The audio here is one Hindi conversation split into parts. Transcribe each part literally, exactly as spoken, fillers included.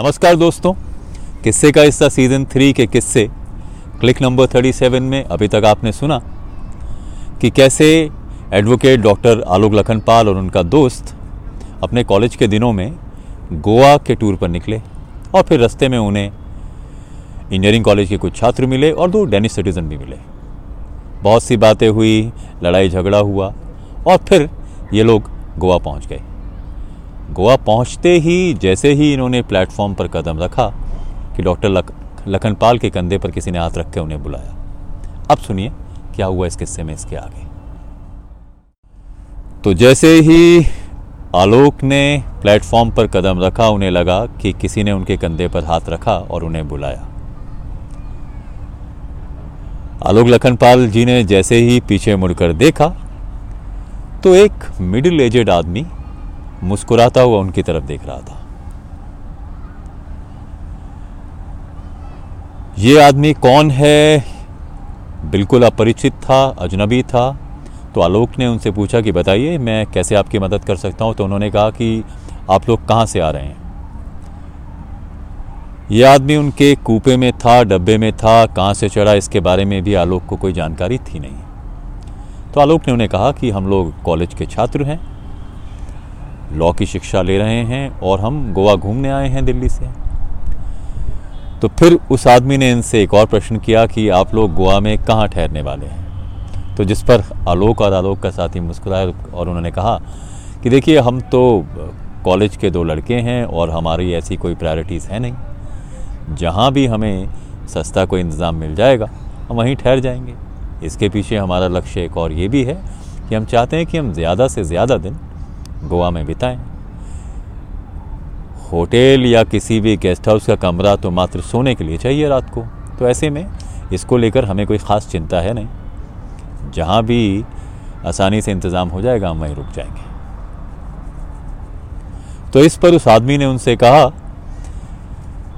नमस्कार दोस्तों, किस्से का हिस्सा सीज़न थ्री के किस्से क्लिक नंबर सैंतीस में अभी तक आपने सुना कि कैसे एडवोकेट डॉक्टर आलोक लखनपाल और उनका दोस्त अपने कॉलेज के दिनों में गोवा के टूर पर निकले और फिर रास्ते में उन्हें इंजीनियरिंग कॉलेज के कुछ छात्र मिले और दो डेनिश सिटीज़न भी मिले। बहुत सी बातें हुई, लड़ाई झगड़ा हुआ और फिर ये लोग गोवा पहुँच गए। गोवा पहुंचते ही जैसे ही इन्होंने प्लेटफॉर्म पर कदम रखा कि डॉक्टर लख लखनपाल के कंधे पर किसी ने हाथ रख के उन्हें बुलाया। अब सुनिए क्या हुआ इस किस्से में इसके आगे। तो जैसे ही आलोक ने प्लेटफॉर्म पर कदम रखा, उन्हें लगा कि किसी ने उनके कंधे पर हाथ रखा और उन्हें बुलाया। आलोक लखनपाल जी ने जैसे ही पीछे मुड़कर देखा तो एक मिडिल एजेड आदमी मुस्कुराता हुआ उनकी तरफ देख रहा था। ये आदमी कौन है, बिल्कुल अपरिचित था, अजनबी था। तो आलोक ने उनसे पूछा कि बताइए, मैं कैसे आपकी मदद कर सकता हूँ। तो उन्होंने कहा कि आप लोग कहाँ से आ रहे हैं। यह आदमी उनके कूपे में था, डब्बे में था, कहाँ से चढ़ा इसके बारे में भी आलोक को कोई जानकारी थी नहीं। तो आलोक ने उन्हें कहा कि हम लोग कॉलेज के छात्र हैं, लॉ की शिक्षा ले रहे हैं और हम गोवा घूमने आए हैं दिल्ली से। तो फिर उस आदमी ने इनसे एक और प्रश्न किया कि आप लोग गोवा में कहाँ ठहरने वाले हैं। तो जिस पर आलोक और आलोक का साथी मुस्कुराए और उन्होंने कहा कि देखिए, हम तो कॉलेज के दो लड़के हैं और हमारी ऐसी कोई प्रायोरिटीज़ है नहीं, जहाँ भी हमें सस्ता कोई इंतज़ाम मिल जाएगा हम वहीं ठहर जाएंगे। इसके पीछे हमारा लक्ष्य एक और ये भी है कि हम चाहते हैं कि हम ज़्यादा से ज़्यादा दिन गोवा में बिताएं। होटल या किसी भी गेस्ट हाउस का कमरा तो मात्र सोने के लिए चाहिए रात को, तो ऐसे में इसको लेकर हमें कोई ख़ास चिंता है नहीं, जहाँ भी आसानी से इंतज़ाम हो जाएगा हम वहीं रुक जाएंगे। तो इस पर उस आदमी ने उनसे कहा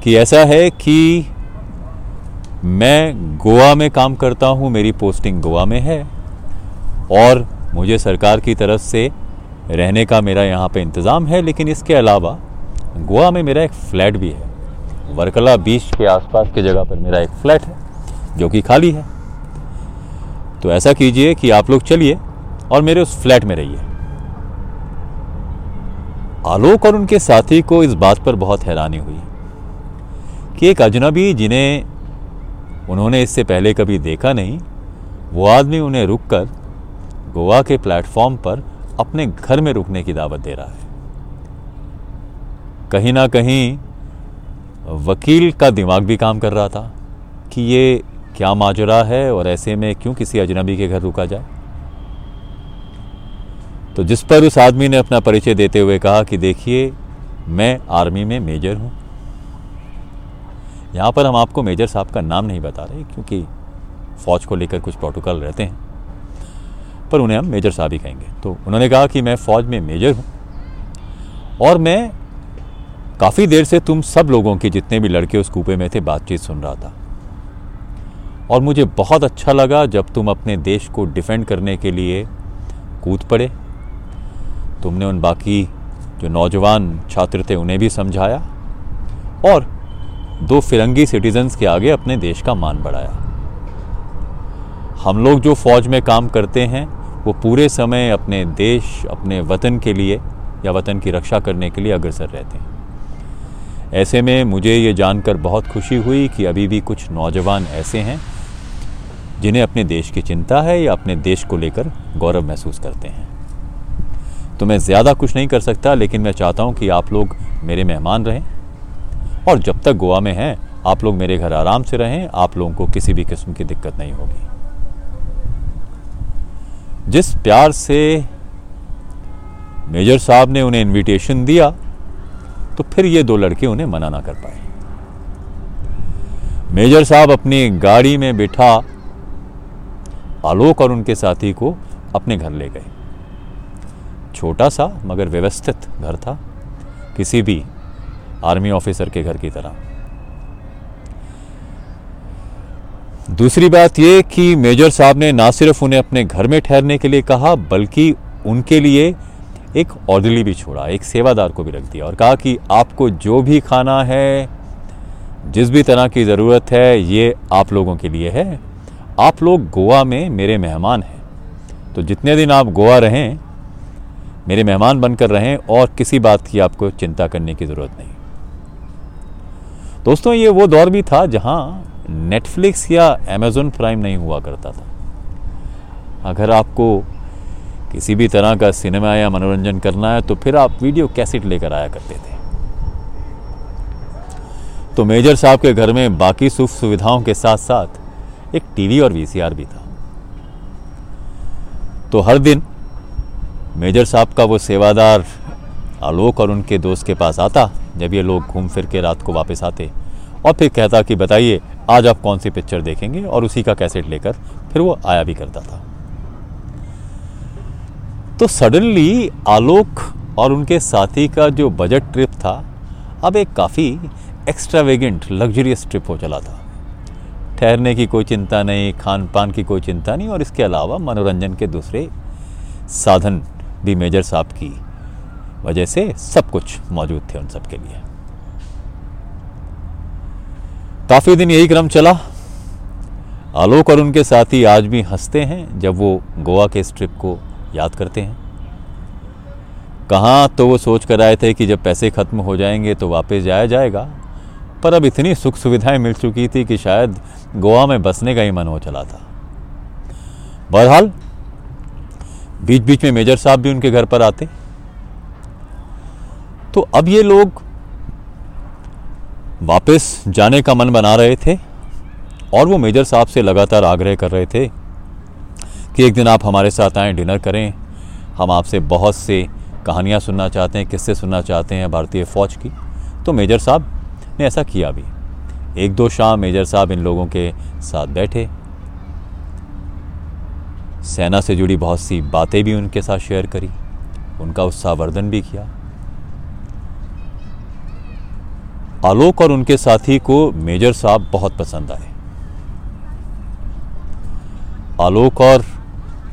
कि ऐसा है कि मैं गोवा में काम करता हूँ, मेरी पोस्टिंग गोवा में है और मुझे सरकार की तरफ से रहने का मेरा यहाँ पे इंतज़ाम है, लेकिन इसके अलावा गोवा में मेरा एक फ़्लैट भी है, वर्कला बीच के आसपास की जगह पर मेरा एक फ़्लैट है जो कि खाली है। तो ऐसा कीजिए कि आप लोग चलिए और मेरे उस फ्लैट में रहिए। आलोक और उनके साथी को इस बात पर बहुत हैरानी हुई कि एक अजनबी जिन्हें उन्होंने इससे पहले कभी देखा नहीं, वो आदमी उन्हें रुककर गोवा के प्लेटफॉर्म पर अपने घर में रुकने की दावत दे रहा है। कहीं ना कहीं वकील का दिमाग भी काम कर रहा था कि ये क्या माजरा है और ऐसे में क्यों किसी अजनबी के घर रुका जाए। तो जिस पर उस आदमी ने अपना परिचय देते हुए कहा कि देखिए, मैं आर्मी में मेजर हूँ, यहाँ पर हम आपको मेजर साहब का नाम नहीं बता रहे क्योंकि फ़ौज को लेकर कुछ प्रोटोकॉल रहते हैं, पर उन्हें हम मेजर साहब ही कहेंगे। तो उन्होंने कहा कि मैं फ़ौज में मेजर हूँ और मैं काफ़ी देर से तुम सब लोगों के, जितने भी लड़के उस कूपे में थे, बातचीत सुन रहा था और मुझे बहुत अच्छा लगा जब तुम अपने देश को डिफेंड करने के लिए कूद पड़े। तुमने उन बाकी जो नौजवान छात्र थे उन्हें भी समझाया और दो फिरंगी सिटीजन्स के आगे अपने देश का मान बढ़ाया। हम लोग जो फ़ौज में काम करते हैं वो पूरे समय अपने देश, अपने वतन के लिए या वतन की रक्षा करने के लिए अग्रसर रहते हैं। ऐसे में मुझे ये जानकर बहुत खुशी हुई कि अभी भी कुछ नौजवान ऐसे हैं जिन्हें अपने देश की चिंता है या अपने देश को लेकर गौरव महसूस करते हैं। तो मैं ज़्यादा कुछ नहीं कर सकता, लेकिन मैं चाहता हूँ कि आप लोग मेरे मेहमान रहें और जब तक गोवा में हैं आप लोग मेरे घर आराम से रहें, आप लोगों को किसी भी किस्म की दिक्कत नहीं होगी। जिस प्यार से मेजर साहब ने उन्हें इनविटेशन दिया तो फिर ये दो लड़के उन्हें मना ना कर पाए। मेजर साहब अपनी गाड़ी में बिठा आलोक और उनके साथी को अपने घर ले गए। छोटा सा मगर व्यवस्थित घर था, किसी भी आर्मी ऑफिसर के घर की तरह। दूसरी बात यह कि मेजर साहब ने ना सिर्फ उन्हें अपने घर में ठहरने के लिए कहा बल्कि उनके लिए एक ऑर्डरली भी छोड़ा, एक सेवादार को भी रख दिया और कहा कि आपको जो भी खाना है, जिस भी तरह की ज़रूरत है, ये आप लोगों के लिए है। आप लोग गोवा में मेरे मेहमान हैं, तो जितने दिन आप गोवा रहें, मेरे मेहमान बनकर रहें और किसी बात की आपको चिंता करने की ज़रूरत नहीं। दोस्तों, ये वो दौर भी था जहाँ नेटफ्लिक्स या अमेज़न प्राइम नहीं हुआ करता था। अगर आपको किसी भी तरह का सिनेमा या मनोरंजन करना है तो फिर आप वीडियो कैसेट लेकर आया करते थे। तो मेजर साहब के घर में बाकी सुख सुविधाओं के साथ साथ एक टीवी और वीसीआर भी था। तो हर दिन मेजर साहब का वो सेवादार आलोक और उनके दोस्त के पास आता जब ये लोग घूम फिर के रात को वापस आते, और फिर कहता कि बताइए आज आप कौन सी पिक्चर देखेंगे, और उसी का कैसेट लेकर फिर वो आया भी करता था। तो सडनली आलोक और उनके साथी का जो बजट ट्रिप था अब एक काफ़ी एक्स्ट्रावेगेंट लग्जरियस ट्रिप हो चला था। ठहरने की कोई चिंता नहीं, खान पान की कोई चिंता नहीं, और इसके अलावा मनोरंजन के दूसरे साधन भी मेजर साहब की वजह से सब कुछ मौजूद थे उन सब के लिए। काफ़ी दिन यही क्रम चला। आलोक और उनके साथी आज भी हंसते हैं जब वो गोवा के इस ट्रिप को याद करते हैं। कहाँ तो वो सोच कर आए थे कि जब पैसे ख़त्म हो जाएंगे तो वापस जाया जाएगा, पर अब इतनी सुख सुविधाएं मिल चुकी थी कि शायद गोवा में बसने का ही मन हो चला था। बहरहाल बीच बीच में मेजर साहब भी उनके घर पर आते। तो अब ये लोग वापस जाने का मन बना रहे थे और वो मेजर साहब से लगातार आग्रह कर रहे थे कि एक दिन आप हमारे साथ आएँ, डिनर करें, हम आपसे बहुत से कहानियाँ सुनना चाहते हैं, किस्से सुनना चाहते हैं भारतीय फ़ौज की। तो मेजर साहब ने ऐसा किया भी। एक दो शाम मेजर साहब इन लोगों के साथ बैठे, सेना से जुड़ी बहुत सी बातें भी उनके साथ शेयर करी, उनका उत्साहवर्धन भी किया। आलोक और उनके साथी को मेजर साहब बहुत पसंद आए। आलोक और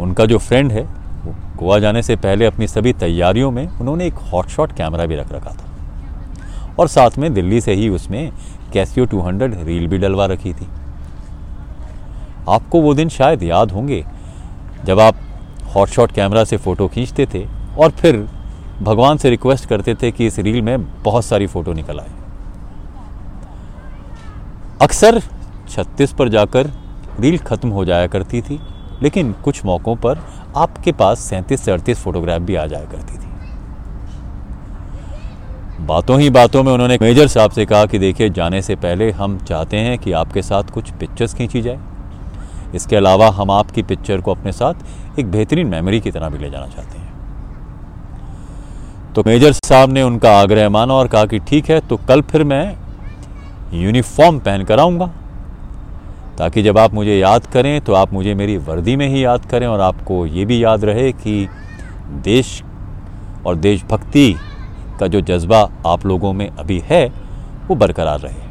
उनका जो फ्रेंड है वो गोवा जाने से पहले अपनी सभी तैयारियों में उन्होंने एक हॉटशॉट कैमरा भी रख रखा था और साथ में दिल्ली से ही उसमें कैसियो दो सौ रील भी डलवा रखी थी। आपको वो दिन शायद याद होंगे जब आप हॉटशॉट कैमरा से फ़ोटो खींचते थे और फिर भगवान से रिक्वेस्ट करते थे कि इस रील में बहुत सारी फ़ोटो निकल आए। अक्सर छत्तीस पर जाकर रील ख़त्म हो जाया करती थी, लेकिन कुछ मौक़ों पर आपके पास सैंतीस से अड़तीस फोटोग्राफ भी आ जाया करती थी। बातों ही बातों में उन्होंने मेजर साहब से कहा कि देखिए, जाने से पहले हम चाहते हैं कि आपके साथ कुछ पिक्चर्स खींची जाए। इसके अलावा हम आपकी पिक्चर को अपने साथ एक बेहतरीन मेमोरी की तरह भी ले जाना चाहते हैं। तो मेजर साहब ने उनका आग्रह माना और कहा कि ठीक है, तो कल फिर मैं यूनिफॉर्म पहन कर आऊँगा ताकि जब आप मुझे याद करें तो आप मुझे मेरी वर्दी में ही याद करें और आपको ये भी याद रहे कि देश और देशभक्ति का जो जज्बा आप लोगों में अभी है वो बरकरार रहे।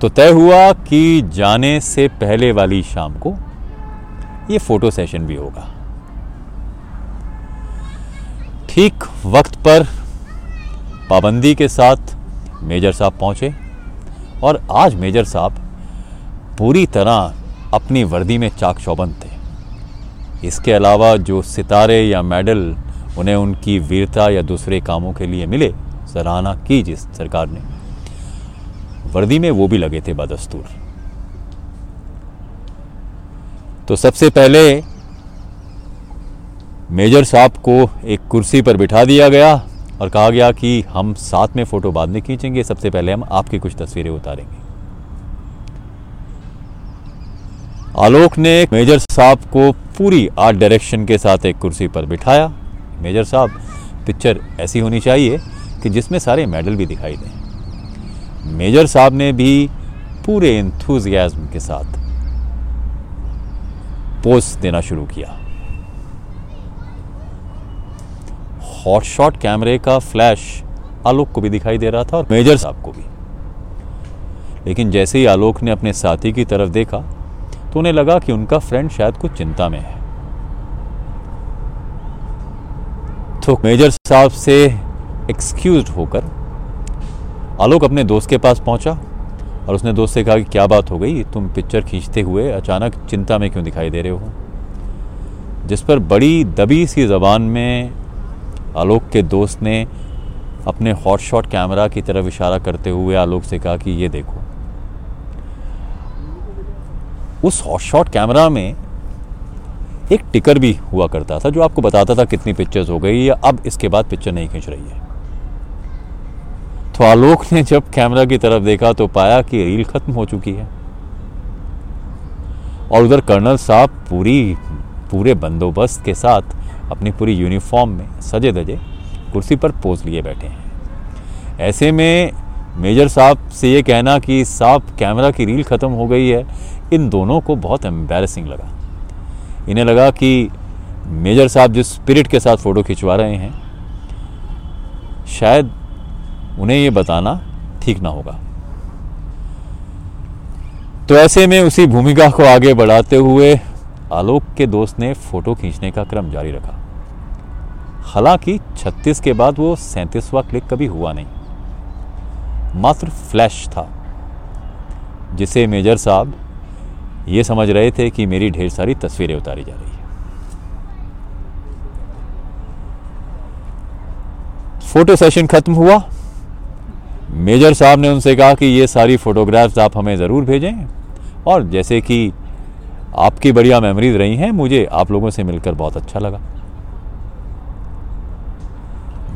तो तय हुआ कि जाने से पहले वाली शाम को ये फ़ोटो सेशन भी होगा। ठीक वक्त पर पाबंदी के साथ मेजर साहब पहुँचे और आज मेजर साहब पूरी तरह अपनी वर्दी में चाक चौबंद थे। इसके अलावा जो सितारे या मेडल उन्हें उनकी वीरता या दूसरे कामों के लिए मिले, सराहना की जिस सरकार ने, वर्दी में वो भी लगे थे बदस्तूर। तो सबसे पहले मेजर साहब को एक कुर्सी पर बिठा दिया गया और कहा गया कि हम साथ में फ़ोटो बाद में खींचेंगे, सबसे पहले हम आपकी कुछ तस्वीरें उतारेंगे। आलोक ने मेजर साहब को पूरी आर्ट डायरेक्शन के साथ एक कुर्सी पर बिठाया। मेजर साहब, पिक्चर ऐसी होनी चाहिए कि जिसमें सारे मेडल भी दिखाई दें। मेजर साहब ने भी पूरे एंथुजियाज्म के साथ पोज देना शुरू किया। हॉटशॉट कैमरे का फ्लैश आलोक को भी दिखाई दे रहा था और मेजर साहब को भी, लेकिन जैसे ही आलोक ने अपने साथी की तरफ देखा तो उन्हें लगा कि उनका फ्रेंड शायद कुछ चिंता में है। तो मेजर साहब से एक्सक्यूज होकर आलोक अपने दोस्त के पास पहुंचा और उसने दोस्त से कहा कि क्या बात हो गई, तुम पिक्चर खींचते हुए अचानक चिंता में क्यों दिखाई दे रहे हो। जिस पर बड़ी दबी सी ज़बान में आलोक के दोस्त ने अपने हॉटशॉट कैमरा की तरफ इशारा करते हुए आलोक से कहा कि ये देखो। उस हॉटशॉट कैमरा में एक टिकर भी हुआ करता था जो आपको बताता था कितनी पिक्चर्स हो गई या अब इसके बाद पिक्चर नहीं खींच रही है। तो आलोक ने जब कैमरा की तरफ देखा तो पाया कि रील खत्म हो चुकी है और उधर कर्नल साहब पूरी पूरे बंदोबस्त के साथ अपनी पूरी यूनिफॉर्म में सजे धजे कुर्सी पर पोज लिए बैठे हैं। ऐसे में मेजर साहब से ये कहना कि साहब कैमरा की रील ख़त्म हो गई है, इन दोनों को बहुत एम्बैरेसिंग लगा। इन्हें लगा कि मेजर साहब जिस स्पिरिट के साथ फ़ोटो खिंचवा रहे हैं शायद उन्हें ये बताना ठीक ना होगा। तो ऐसे में उसी भूमिका को आगे बढ़ाते हुए आलोक के दोस्त ने फ़ोटो खींचने का क्रम जारी रखा। हालांकि छत्तीस के बाद वो सैंतीसवां क्लिक कभी हुआ नहीं, मात्र फ्लैश था जिसे मेजर साहब ये समझ रहे थे कि मेरी ढेर सारी तस्वीरें उतारी जा रही है। फोटो सेशन खत्म हुआ। मेजर साहब ने उनसे कहा कि ये सारी फोटोग्राफ्स आप हमें ज़रूर भेजें और जैसे कि आपकी बढ़िया मेमोरीज रही हैं, मुझे आप लोगों से मिलकर बहुत अच्छा लगा।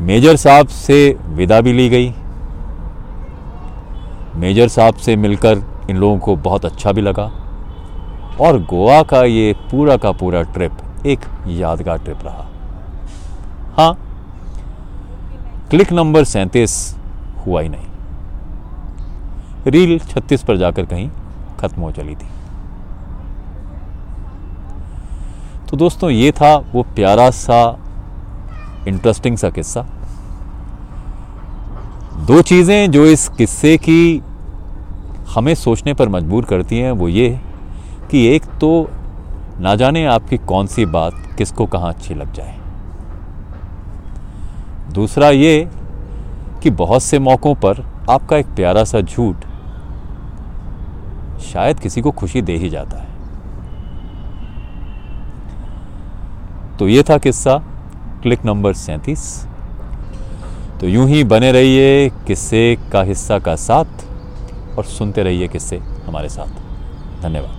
मेजर साहब से विदा भी ली गई। मेजर साहब से मिलकर इन लोगों को बहुत अच्छा भी लगा और गोवा का ये पूरा का पूरा ट्रिप एक यादगार ट्रिप रहा। हाँ, क्लिक नंबर सैंतीस हुआ ही नहीं, रील छत्तीस पर जाकर कहीं खत्म हो चली थी। तो दोस्तों, ये था वो प्यारा सा इंटरेस्टिंग सा किस्सा। दो चीज़ें जो इस किस्से की हमें सोचने पर मजबूर करती हैं वो ये कि एक तो ना जाने आपकी कौन सी बात किसको कहाँ अच्छी लग जाए, दूसरा ये कि बहुत से मौक़ों पर आपका एक प्यारा सा झूठ शायद किसी को खुशी दे ही जाता है। तो ये था किस्सा क्लिक नंबर सैंतीस। तो यूं ही बने रहिए किस्से का हिस्सा का साथ और सुनते रहिए किस्से हमारे साथ। धन्यवाद।